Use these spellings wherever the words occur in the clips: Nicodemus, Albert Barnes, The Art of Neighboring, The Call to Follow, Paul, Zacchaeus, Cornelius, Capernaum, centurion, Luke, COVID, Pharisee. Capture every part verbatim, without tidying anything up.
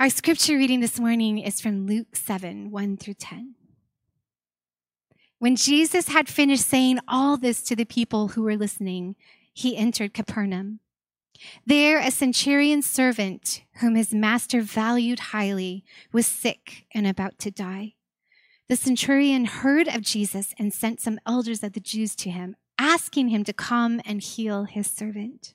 Our scripture reading this morning is from Luke seven, one through ten. When Jesus had finished saying all this to the people who were listening, he entered Capernaum. There, a centurion's servant, whom his master valued highly, was sick and about to die. The centurion heard of Jesus and sent some elders of the Jews to him, asking him to come and heal his servant.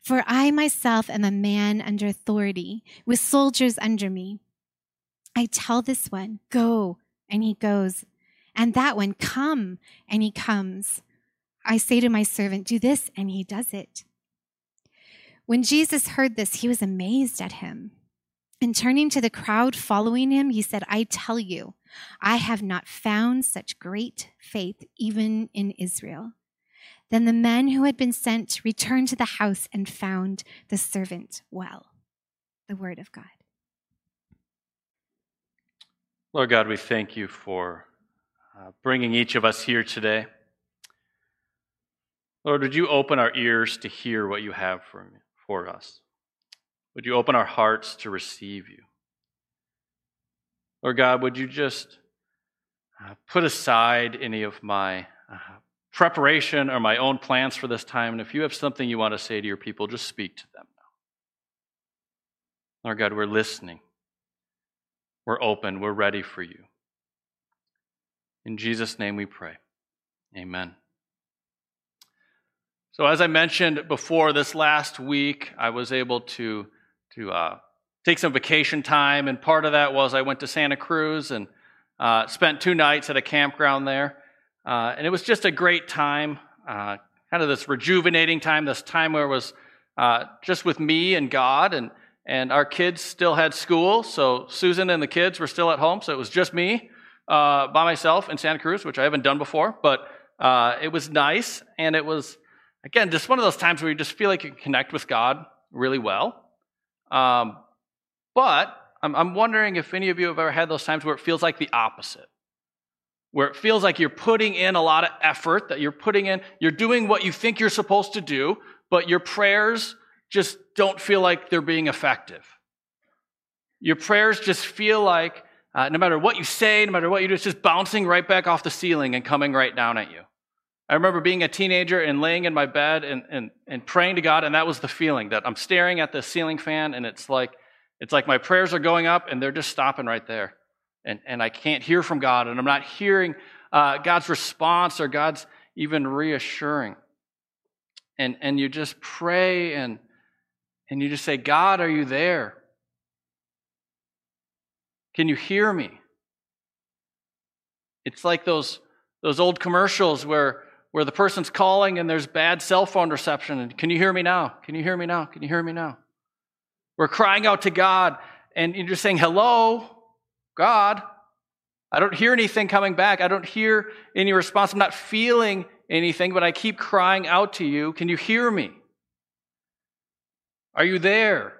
For I myself am a man under authority, with soldiers under me. I tell this one, 'Go,' and he goes, and that one, 'Come,' and he comes. I say to my servant, 'Do this,' and he does it." When Jesus heard this, he was amazed at him. And turning to the crowd following him, he said, "I tell you, I have not found such great faith even in Israel." Then the men who had been sent returned to the house and found the servant well. The word of God. Lord God, we thank you for uh, bringing each of us here today. Lord, would you open our ears to hear what you have for, me, for us? Would you open our hearts to receive you? Lord God, would you just uh, put aside any of my uh, preparation or my own plans for this time, and if you have something you want to say to your people, just speak to them now. Lord God, we're listening. We're open. We're ready for you. In Jesus' name we pray. Amen. So as I mentioned before, this last week, I was able to, to uh, take some vacation time, and part of that was I went to Santa Cruz and uh, spent two nights at a campground there, uh, and it was just a great time, uh, kind of this rejuvenating time, this time where it was uh, just with me and God, and, and our kids still had school, so Susan and the kids were still at home, so it was just me uh, by myself in Santa Cruz, which I haven't done before, but uh, it was nice, and it was... Again, just one of those times where you just feel like you connect with God really well. Um, but I'm, I'm wondering if any of you have ever had those times where it feels like the opposite, where it feels like you're putting in a lot of effort, that you're putting in, you're doing what you think you're supposed to do, but your prayers just don't feel like they're being effective. Your prayers just feel like uh, no matter what you say, no matter what you do, it's just bouncing right back off the ceiling and coming right down at you. I remember being a teenager and laying in my bed and, and, and praying to God, and that was the feeling, that I'm staring at the ceiling fan, and it's like it's like my prayers are going up, and they're just stopping right there, and, and I can't hear from God, and I'm not hearing uh, God's response or God's even reassuring. And and you just pray, and and you just say, "God, are you there? Can you hear me?" It's like those those old commercials where... where the person's calling and there's bad cell phone reception, and "Can you hear me now? Can you hear me now? Can you hear me now?" We're crying out to God, and you're just saying, "Hello, God, I don't hear anything coming back. I don't hear any response. I'm not feeling anything, but I keep crying out to you. Can you hear me? Are you there?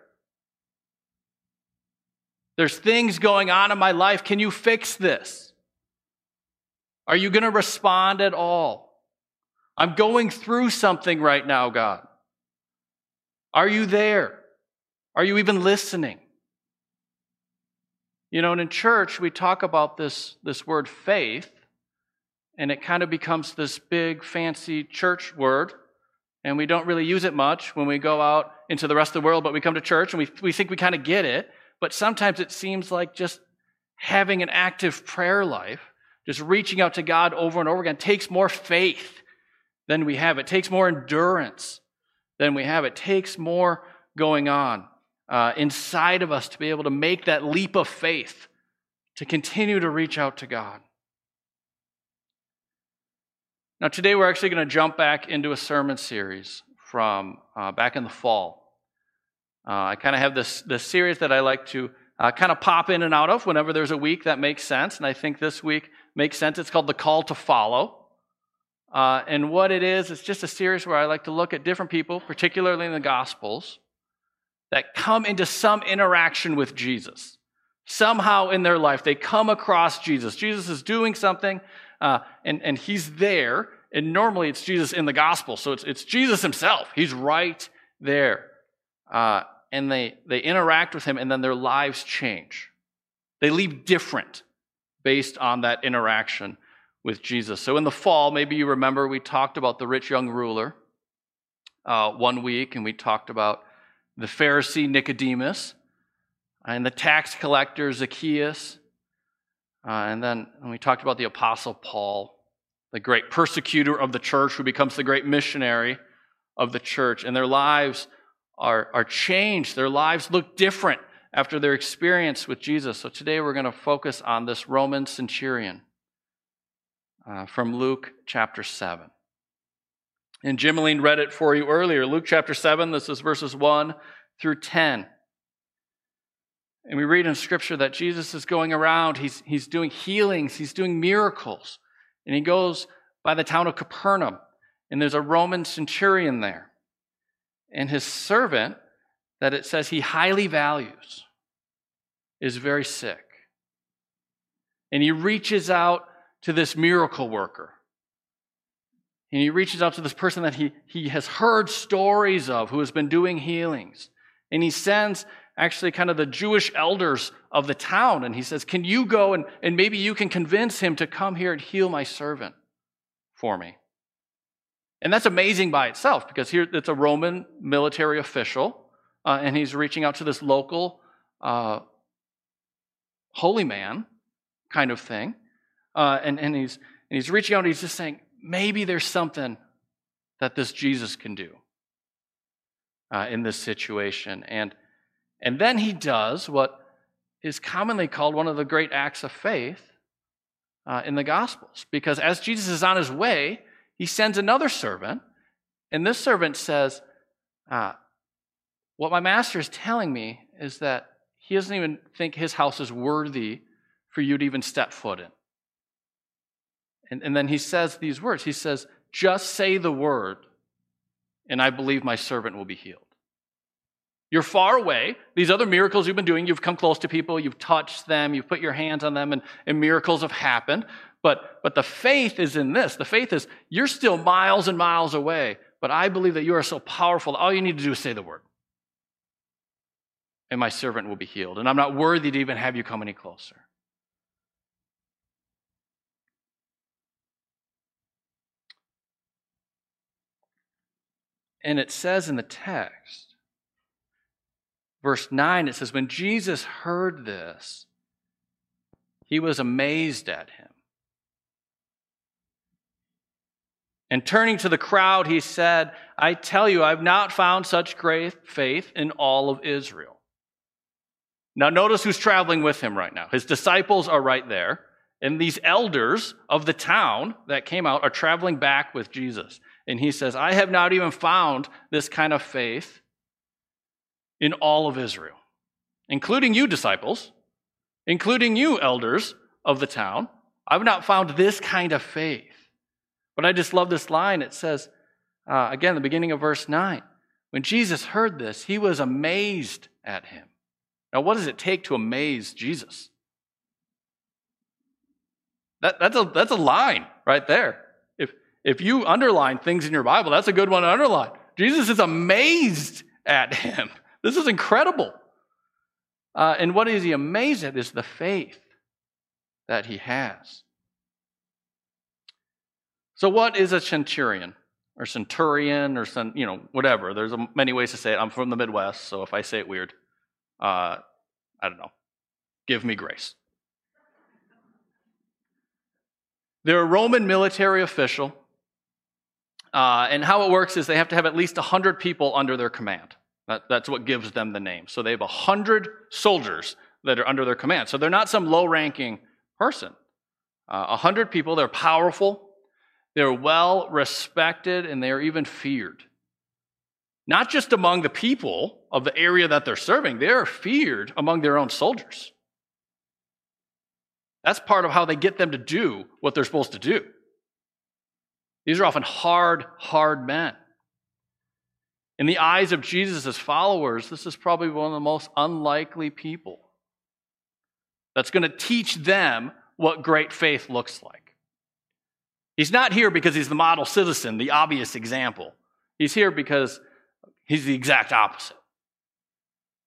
There's things going on in my life. Can you fix this? Are you going to respond at all? I'm going through something right now, God. Are you there? Are you even listening?" You know, and in church, we talk about this, this word faith, and it kind of becomes this big, fancy church word, and we don't really use it much when we go out into the rest of the world, but we come to church and we, we think we kind of get it, but sometimes it seems like just having an active prayer life, just reaching out to God over and over again, takes more faith Then we have. It takes more endurance than we have. It takes more going on uh, inside of us to be able to make that leap of faith, to continue to reach out to God. Now today we're actually going to jump back into a sermon series from uh, back in the fall. Uh, I kind of have this, this series that I like to uh, kind of pop in and out of whenever there's a week that makes sense, and I think this week makes sense. It's called The Call to Follow. Uh, and what it is, it's just a series where I like to look at different people, particularly in the Gospels, that come into some interaction with Jesus. Somehow in their life, they come across Jesus. Jesus is doing something, uh, and, and he's there. And normally it's Jesus in the gospel, so it's it's Jesus himself. He's right there. Uh, and they, they interact with him, and then their lives change. They leave different based on that interaction with Jesus. So in the fall, maybe you remember we talked about the rich young ruler uh, one week, and we talked about the Pharisee Nicodemus, and the tax collector, Zacchaeus. Uh, and then and we talked about the Apostle Paul, the great persecutor of the church who becomes the great missionary of the church. And their lives are, are changed. Their lives look different after their experience with Jesus. So today we're going to focus on this Roman centurion uh, from Luke chapter seven. And Jimmeline read it for you earlier. Luke chapter seven, this is verses one through ten. And we read in Scripture that Jesus is going around, he's, he's doing healings, he's doing miracles. And he goes by the town of Capernaum, and there's a Roman centurion there. And his servant, that it says he highly values, is very sick. And he reaches out to this miracle worker. And he reaches out to this person that he, he has heard stories of, who has been doing healings. And he sends actually kind of the Jewish elders of the town. And he says, can you go and, and maybe you can convince him to come here and heal my servant for me? And that's amazing by itself, because here it's a Roman military official, uh, and he's reaching out to this local uh, holy man kind of thing. Uh, and, and, he's, and he's reaching out, and he's just saying, maybe there's something that this Jesus can do uh, in this situation. And And then he does what is commonly called one of the great acts of faith uh, in the Gospels. Because as Jesus is on his way, he sends another servant. And this servant says, uh, what my master is telling me is that he doesn't even think his house is worthy for you to even step foot in. And, and then he says these words. He says, just say the word, and I believe my servant will be healed. You're far away. These other miracles you've been doing, you've come close to people, you've touched them, you've put your hands on them, and, and miracles have happened. But, but the faith is in this. The faith is, you're still miles and miles away, but I believe that you are so powerful, all you need to do is say the word, and my servant will be healed. And I'm not worthy to even have you come any closer. And it says in the text, verse nine, it says, when Jesus heard this, he was amazed at him. And turning to the crowd, he said, I tell you, I've not found such great faith in all of Israel. Now notice who's traveling with him right now. His disciples are right there. And these elders of the town that came out are traveling back with Jesus. And he says, I have not even found this kind of faith in all of Israel, including you disciples, including you elders of the town. I've not found this kind of faith. But I just love this line. It says, uh, again, the beginning of verse nine, when Jesus heard this, he was amazed at him. Now, what does it take to amaze Jesus? That, that's, a, that's a line right there. If, if you underline things in your Bible, that's a good one to underline. Jesus is amazed at him. This is incredible. Uh, and what is he amazed at is the faith that he has. So what is a centurion? Or centurion, or cent, you know, whatever. There's a, many ways to say it. I'm from the Midwest, so if I say it weird, uh, I don't know. Give me grace. They're a Roman military official, uh, and how it works is they have to have at least one hundred people under their command. That's what gives them the name. So they have one hundred soldiers that are under their command. So they're not some low-ranking person. Uh, one hundred people, they're powerful, they're well-respected, and they're even feared. not just among the people of the area that they're serving, they're feared among their own soldiers. That's part of how they get them to do what they're supposed to do. These are often hard, hard men. In the eyes of Jesus' followers, this is probably one of the most unlikely people that's going to teach them what great faith looks like. He's not here because he's the model citizen, the obvious example. He's here because he's the exact opposite.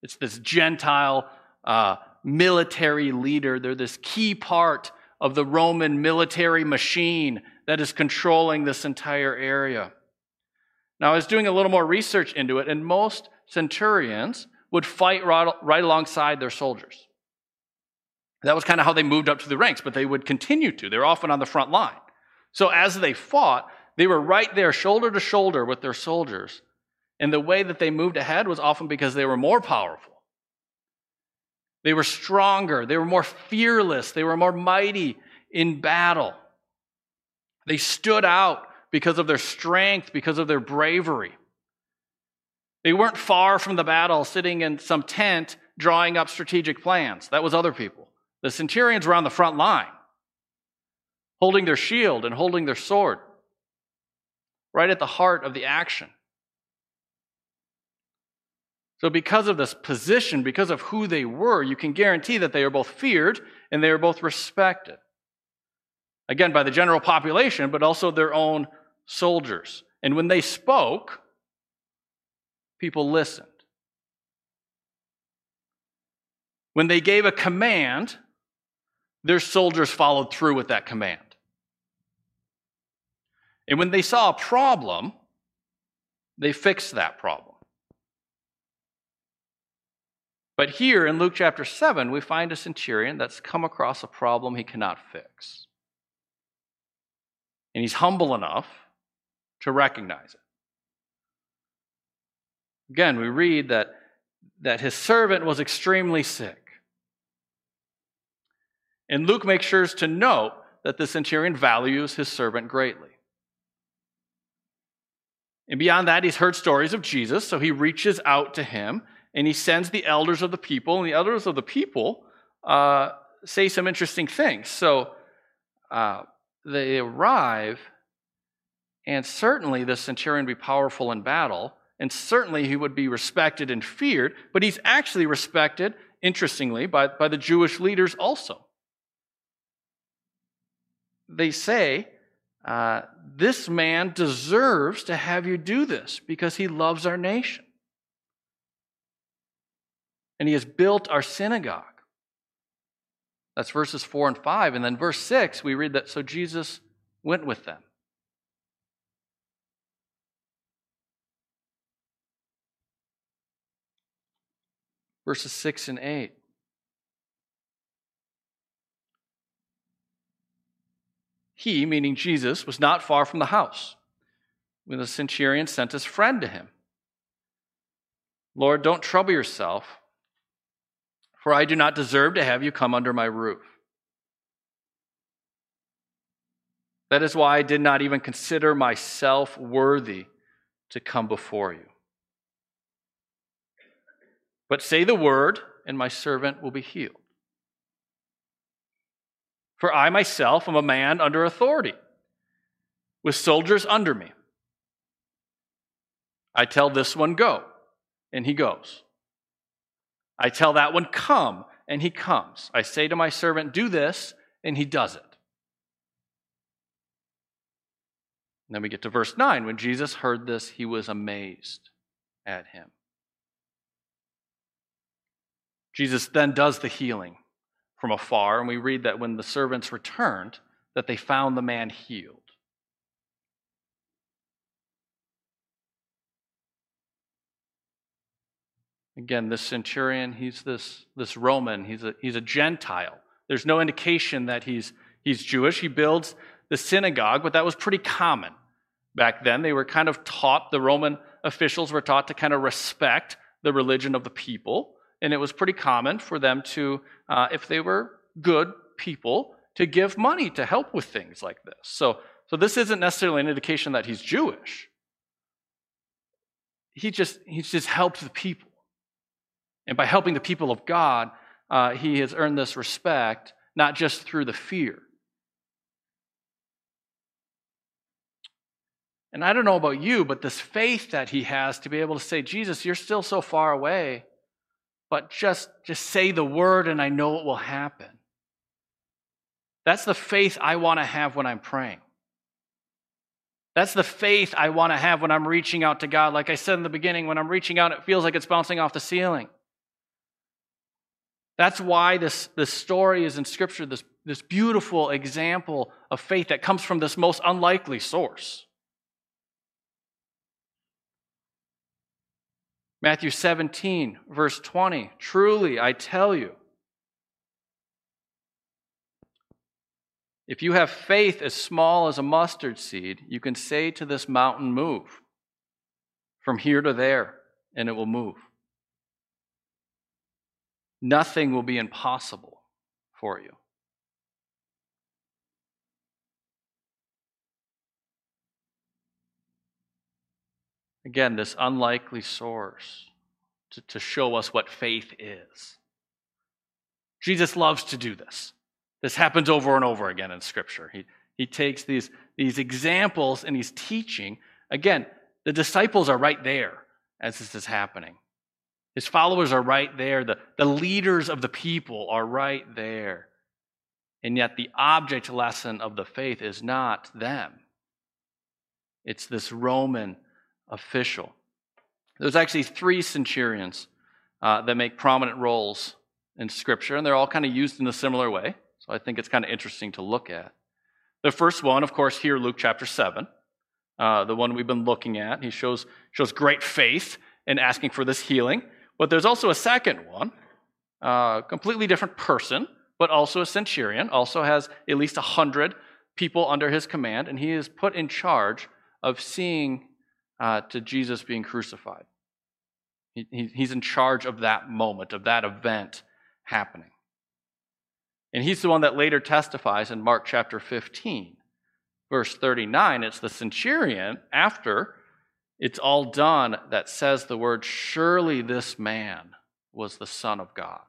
It's this Gentile uh, military leader. They're this key part of the Roman military machine that is controlling this entire area. Now, I was doing a little more research into it, and most centurions would fight right, right alongside their soldiers. That was kind of how they moved up to the ranks, but they would continue to. They were often on the front line. So as they fought, they were right there, shoulder to shoulder with their soldiers. And the way that they moved ahead was often because they were more powerful. They were stronger. They were more fearless. They were more mighty in battle. They stood out because of their strength, because of their bravery. They weren't far from the battle, sitting in some tent, drawing up strategic plans. That was other people. The centurions were on the front line, holding their shield and holding their sword, right at the heart of the action. So because of this position, because of who they were, you can guarantee that they are both feared and they are both respected. Again, by the general population, but also their own soldiers. And when they spoke, people listened. When they gave a command, their soldiers followed through with that command. And when they saw a problem, they fixed that problem. But here in Luke chapter seven, we find a centurion that's come across a problem he cannot fix. And he's humble enough to recognize it. Again, we read that, that his servant was extremely sick. And Luke makes sure to note that the centurion values his servant greatly. And beyond that, he's heard stories of Jesus, so he reaches out to him, and he sends the elders of the people, and the elders of the people uh, say some interesting things. So uh, they arrive, and certainly the centurion would be powerful in battle, and certainly he would be respected and feared, but he's actually respected, interestingly, by, by the Jewish leaders also. They say, uh, this man deserves to have you do this because he loves our nation. And he has built our synagogue. That's verses four and five. And then verse six, we read that, so Jesus went with them. Verses six and eight. He, meaning Jesus, was not far from the house when the centurion sent his friend to him. Lord, don't trouble yourself, for I do not deserve to have you come under my roof. That is why I did not even consider myself worthy to come before you. But say the word, and my servant will be healed. For I myself am a man under authority, with soldiers under me. I tell this one, go, and he goes. I tell that one, come, and he comes. I say to my servant, do this, and he does it. And then we get to verse nine. When Jesus heard this, he was amazed at him. Jesus then does the healing from afar, and we read that when the servants returned, that they found the man healed. Again, this centurion, he's this, this Roman, he's a, he's a Gentile. There's no indication that he's, he's Jewish. He builds the synagogue, but that was pretty common back then. They were kind of taught, the Roman officials were taught to kind of respect the religion of the people. And it was pretty common for them to, uh, if they were good people, to give money to help with things like this. So, so this isn't necessarily an indication that he's Jewish. he just he's just helped the people. And by helping the people of God, uh, he has earned this respect, not just through the fear. And I don't know about you, but this faith that he has to be able to say, Jesus, you're still so far away, but just, just say the word and I know it will happen. That's the faith I want to have when I'm praying. That's the faith I want to have when I'm reaching out to God. Like I said in the beginning, when I'm reaching out, it feels like it's bouncing off the ceiling. That's why this, this story is in Scripture, this, this beautiful example of faith that comes from this most unlikely source. Matthew seventeen, verse twenty, truly I tell you, if you have faith as small as a mustard seed, you can say to this mountain, move from here to there, and it will move. Nothing will be impossible for you. Again, this unlikely source to, to show us what faith is. Jesus loves to do this. This happens over and over again in Scripture. He, he takes these, these examples and he's teaching. Again, the disciples are right there as this is happening. His followers are right there. The, the leaders of the people are right there. And yet the object lesson of the faith is not them. It's this Roman official. There's actually three centurions uh, that make prominent roles in Scripture, and they're all kind of used in a similar way. So I think it's kind of interesting to look at. The first one, of course, here, Luke chapter seven, uh, the one we've been looking at. He shows, shows great faith in asking for this healing. But there's also a second one, a uh, completely different person, but also a centurion, also has at least one hundred people under his command, and he is put in charge of seeing uh, to Jesus being crucified. He, he, he's in charge of that moment, of that event happening. And he's the one that later testifies in Mark chapter fifteen, verse thirty-nine. It's the centurion, after it's all done, that says the word, surely this man was the Son of God.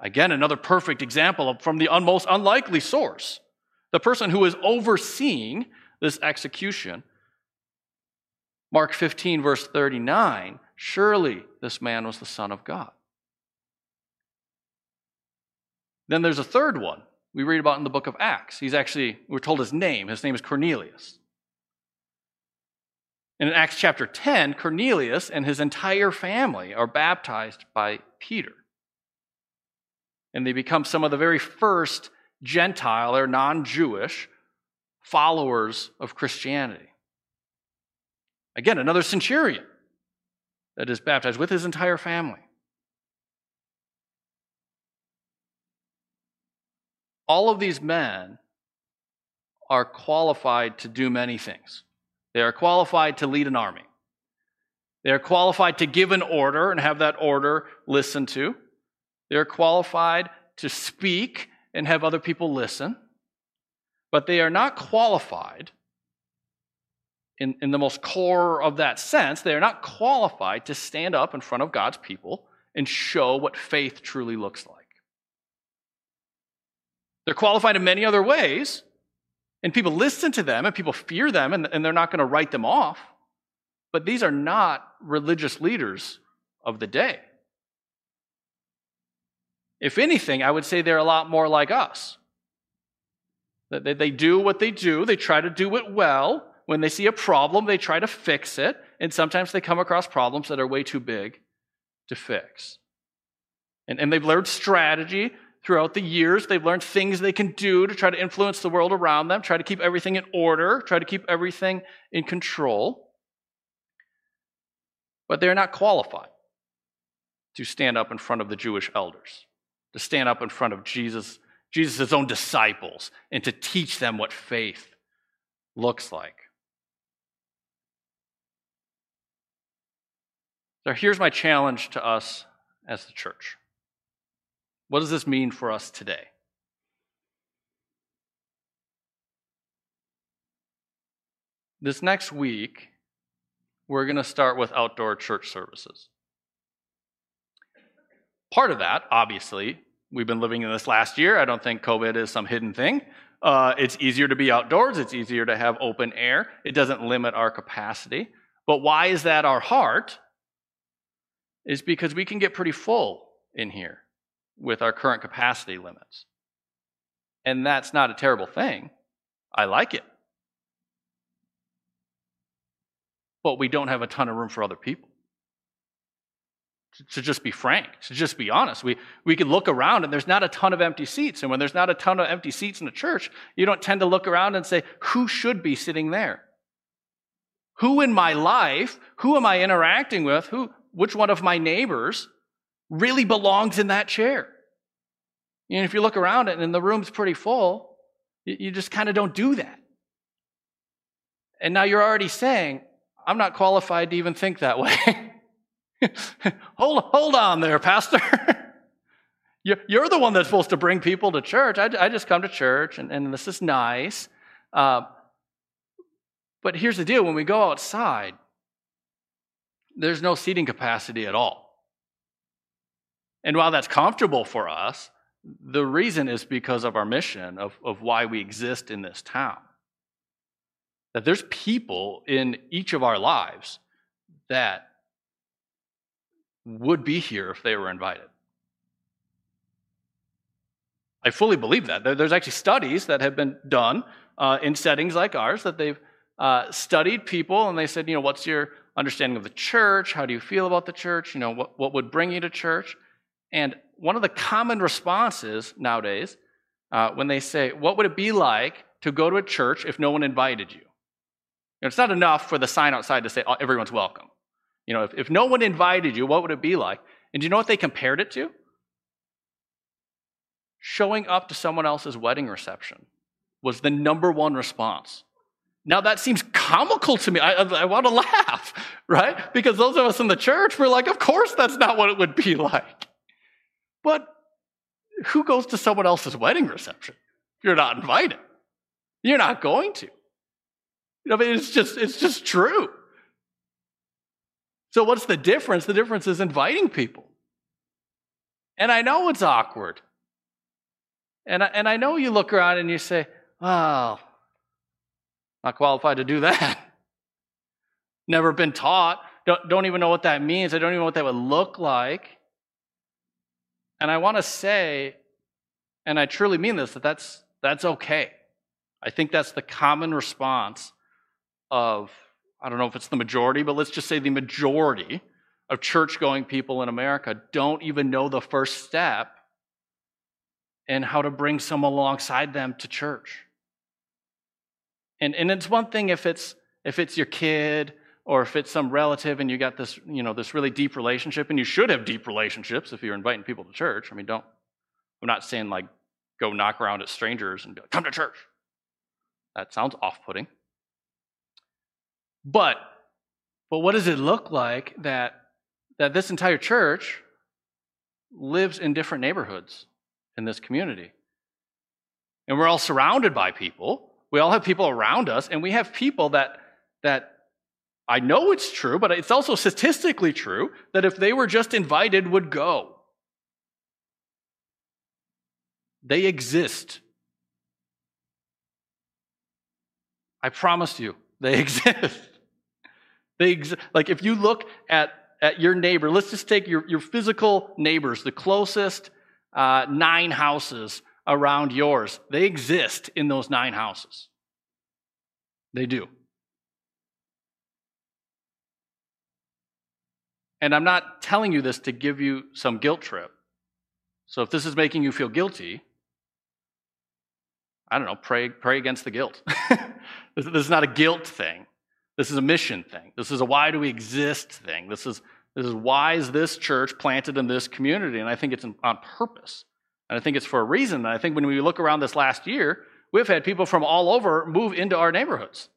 Again, another perfect example of, from the most unlikely source. The person who is overseeing this execution. Mark fifteen, verse thirty-nine, surely this man was the Son of God. Then there's a third one we read about in the book of Acts. He's actually, we're told his name. His name is Cornelius. And in Acts chapter ten, Cornelius and his entire family are baptized by Peter. And they become some of the very first Gentile or non-Jewish followers of Christianity. Again, another centurion that is baptized with his entire family. All of these men are qualified to do many things. They are qualified to lead an army. They are qualified to give an order and have that order listened to. They are qualified to speak and have other people listen. But they are not qualified, in, in the most core of that sense, they are not qualified to stand up in front of God's people and show what faith truly looks like. They're qualified in many other ways, and people listen to them, and people fear them, and, and they're not going to write them off. But these are not religious leaders of the day. If anything, I would say they're a lot more like us. That they, they do what they do. They try to do it well. When they see a problem, they try to fix it, and sometimes they come across problems that are way too big to fix. And, and they've learned strategy. Throughout the years, they've learned things they can do to try to influence the world around them, try to keep everything in order, try to keep everything in control. But they're not qualified to stand up in front of the Jewish elders, to stand up in front of Jesus, Jesus' own disciples, and to teach them what faith looks like. So here's my challenge to us as the church. What does this mean for us today? This next week, we're going to start with outdoor church services. Part of that, obviously, we've been living in this last year. I don't think COVID is some hidden thing. Uh, it's easier to be outdoors. It's easier to have open air. It doesn't limit our capacity. But why is that our heart? Is because we can get pretty full in here with our current capacity limits. And that's not a terrible thing. I like it. But we don't have a ton of room for other people. To just be frank, to just be honest, we, we can look around and there's not a ton of empty seats. And when there's not a ton of empty seats in a church, you don't tend to look around and say, who should be sitting there? Who in my life, who am I interacting with, who, which one of my neighbors really belongs in that chair? And if you look around and the room's pretty full, you just kind of don't do that. And now you're already saying, I'm not qualified to even think that way. hold, hold on there, Pastor. You're the one that's supposed to bring people to church. I, I just come to church, and, and this is nice. Uh, but here's the deal. When we go outside, there's no seating capacity at all. And while that's comfortable for us, the reason is because of our mission, of, of why we exist in this town. That there's people in each of our lives that would be here if they were invited. I fully believe that. There's actually studies that have been done uh, in settings like ours that they've uh, studied people and they said, you know, what's your understanding of the church? How do you feel about the church? You know, what, what would bring you to church? And one of the common responses nowadays, uh, when they say, what would it be like to go to a church if no one invited you? You know, it's not enough for the sign outside to say, oh, everyone's welcome. You know, if, if no one invited you, what would it be like? And do you know what they compared it to? Showing up to someone else's wedding reception was the number one response. Now, that seems comical to me. I, I want to laugh, right? Because those of us in the church, we're like, of course that's not what it would be like. But who goes to someone else's wedding reception? You're not invited. You're not going to. You know, I mean, it's just, it's just true. So what's the difference? The difference is inviting people. And I know it's awkward. And I, and I know you look around and you say, oh, not qualified to do that. Never been taught. Don't, don't even know what that means. I don't even know what that would look like. And I want to say, and I truly mean this, that that's, that's okay. I think that's the common response of, I don't know if it's the majority, but let's just say the majority of church-going people in America don't even know the first step in how to bring someone alongside them to church. And, and it's one thing if it's, if it's your kid, or if it's some relative and you got this, you know, this really deep relationship, and you should have deep relationships if you're inviting people to church. I mean, don't, I'm not saying like go knock around at strangers and be like, come to church. That sounds off-putting. But, but what does it look like that, that this entire church lives in different neighborhoods in this community? And we're all surrounded by people. We all have people around us, and we have people that, that, I know it's true, but it's also statistically true that if they were just invited, would go. They exist. I promise you, they exist. They exist. Like if you look at, at your neighbor, let's just take your, your physical neighbors, the closest uh, nine houses around yours. They exist in those nine houses. They do. And I'm not telling you this to give you some guilt trip. So if this is making you feel guilty, I don't know, pray, pray against the guilt. This is not a guilt thing. This is a mission thing. This is a why do we exist thing. This is, this is why is this church planted in this community? And I think it's on purpose. And I think it's for a reason. And I think when we look around this last year, we've had people from all over move into our neighborhoods.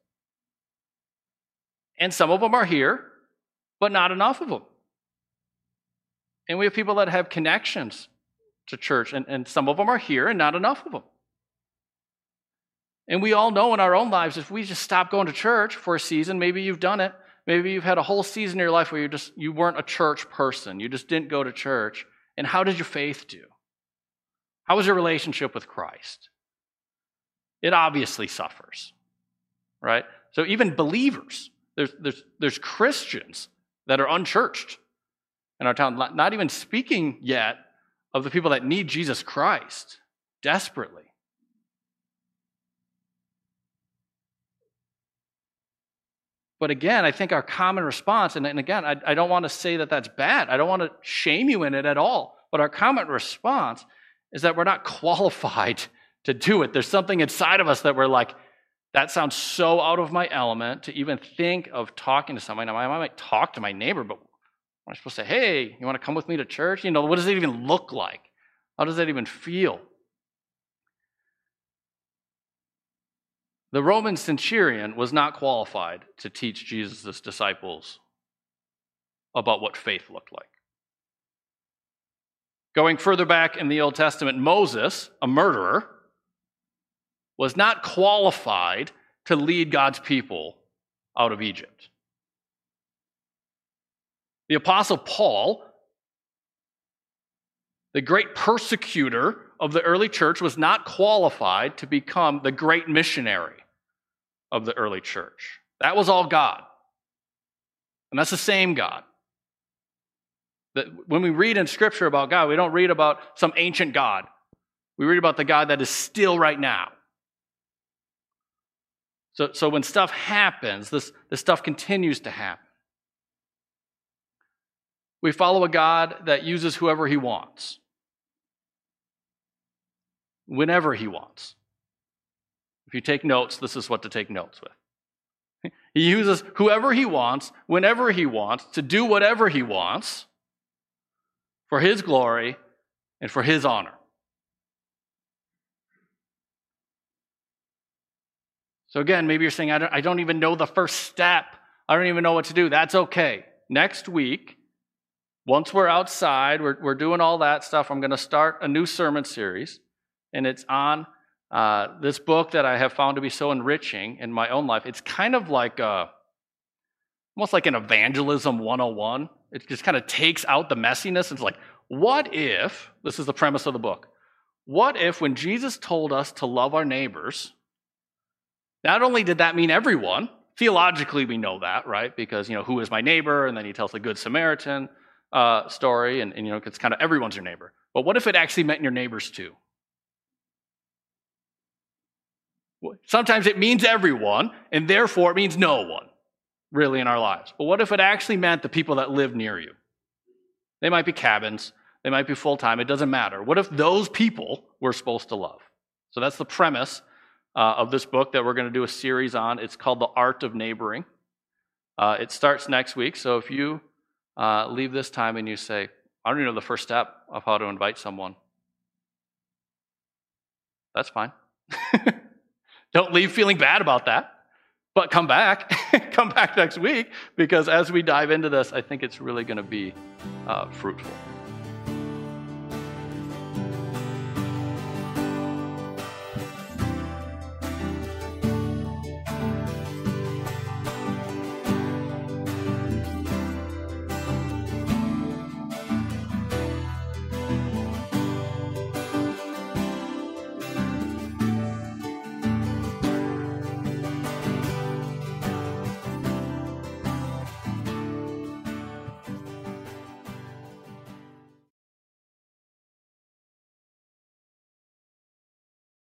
And some of them are here, but not enough of them. And we have people that have connections to church, and, and some of them are here and not enough of them. And we all know in our own lives, if we just stop going to church for a season, maybe you've done it, Maybe you've had a whole season of your life where you just you weren't a church person. You just didn't go to church. And how did your faith do? How was your relationship with Christ? It obviously suffers, right? So even believers, there's there's there's Christians that are unchurched in our town, not even speaking yet of the people that need Jesus Christ desperately. But again, I think our common response, and, and again, I, I don't want to say that that's bad. I don't want to shame you in it at all. But our common response is that we're not qualified to do it. There's something inside of us that we're like, that sounds so out of my element to even think of talking to somebody. Now, I might talk to my neighbor, but am I supposed to say, hey, you want to come with me to church? You know, what does it even look like? How does that even feel? The Roman centurion was not qualified to teach Jesus' disciples about what faith looked like. Going further back in the Old Testament, Moses, a murderer, was not qualified to lead God's people out of Egypt. The Apostle Paul, the great persecutor of the early church, was not qualified to become the great missionary of the early church. That was all God. And that's the same God. When we read in Scripture about God, we don't read about some ancient God. We read about the God that is still right now. So, so when stuff happens, this, this stuff continues to happen. We follow a God that uses whoever he wants, whenever he wants. If you take notes, this is what to take notes with. He uses whoever he wants, whenever he wants, to do whatever he wants for his glory and for his honor. So again, maybe you're saying, I don't, I don't even know the first step. I don't even know what to do. That's okay. Next week, once we're outside, we're, we're doing all that stuff, I'm going to start a new sermon series. And it's on uh, this book that I have found to be so enriching in my own life. It's kind of like a, almost like an evangelism one oh one. It just kind of takes out the messiness. It's like, what if, this is the premise of the book, what if when Jesus told us to love our neighbors, not only did that mean everyone, theologically we know that, right? Because, you know, who is my neighbor? And then he tells the Good Samaritan uh, story, and, and, you know, it's kind of everyone's your neighbor. But what if it actually meant your neighbors too? Sometimes it means everyone, and therefore it means no one, really, in our lives. But what if it actually meant the people that live near you? They might be cabins, they might be full-time, it doesn't matter. What if those people we're supposed to love? So that's the premise uh, of this book that we're going to do a series on. It's called The Art of Neighboring. Uh, it starts next week, so if you uh, leave this time and you say, I don't even know the first step of how to invite someone, that's fine. Don't leave feeling bad about that, but come back. Come back next week, because as we dive into this, I think it's really going to be uh, fruitful.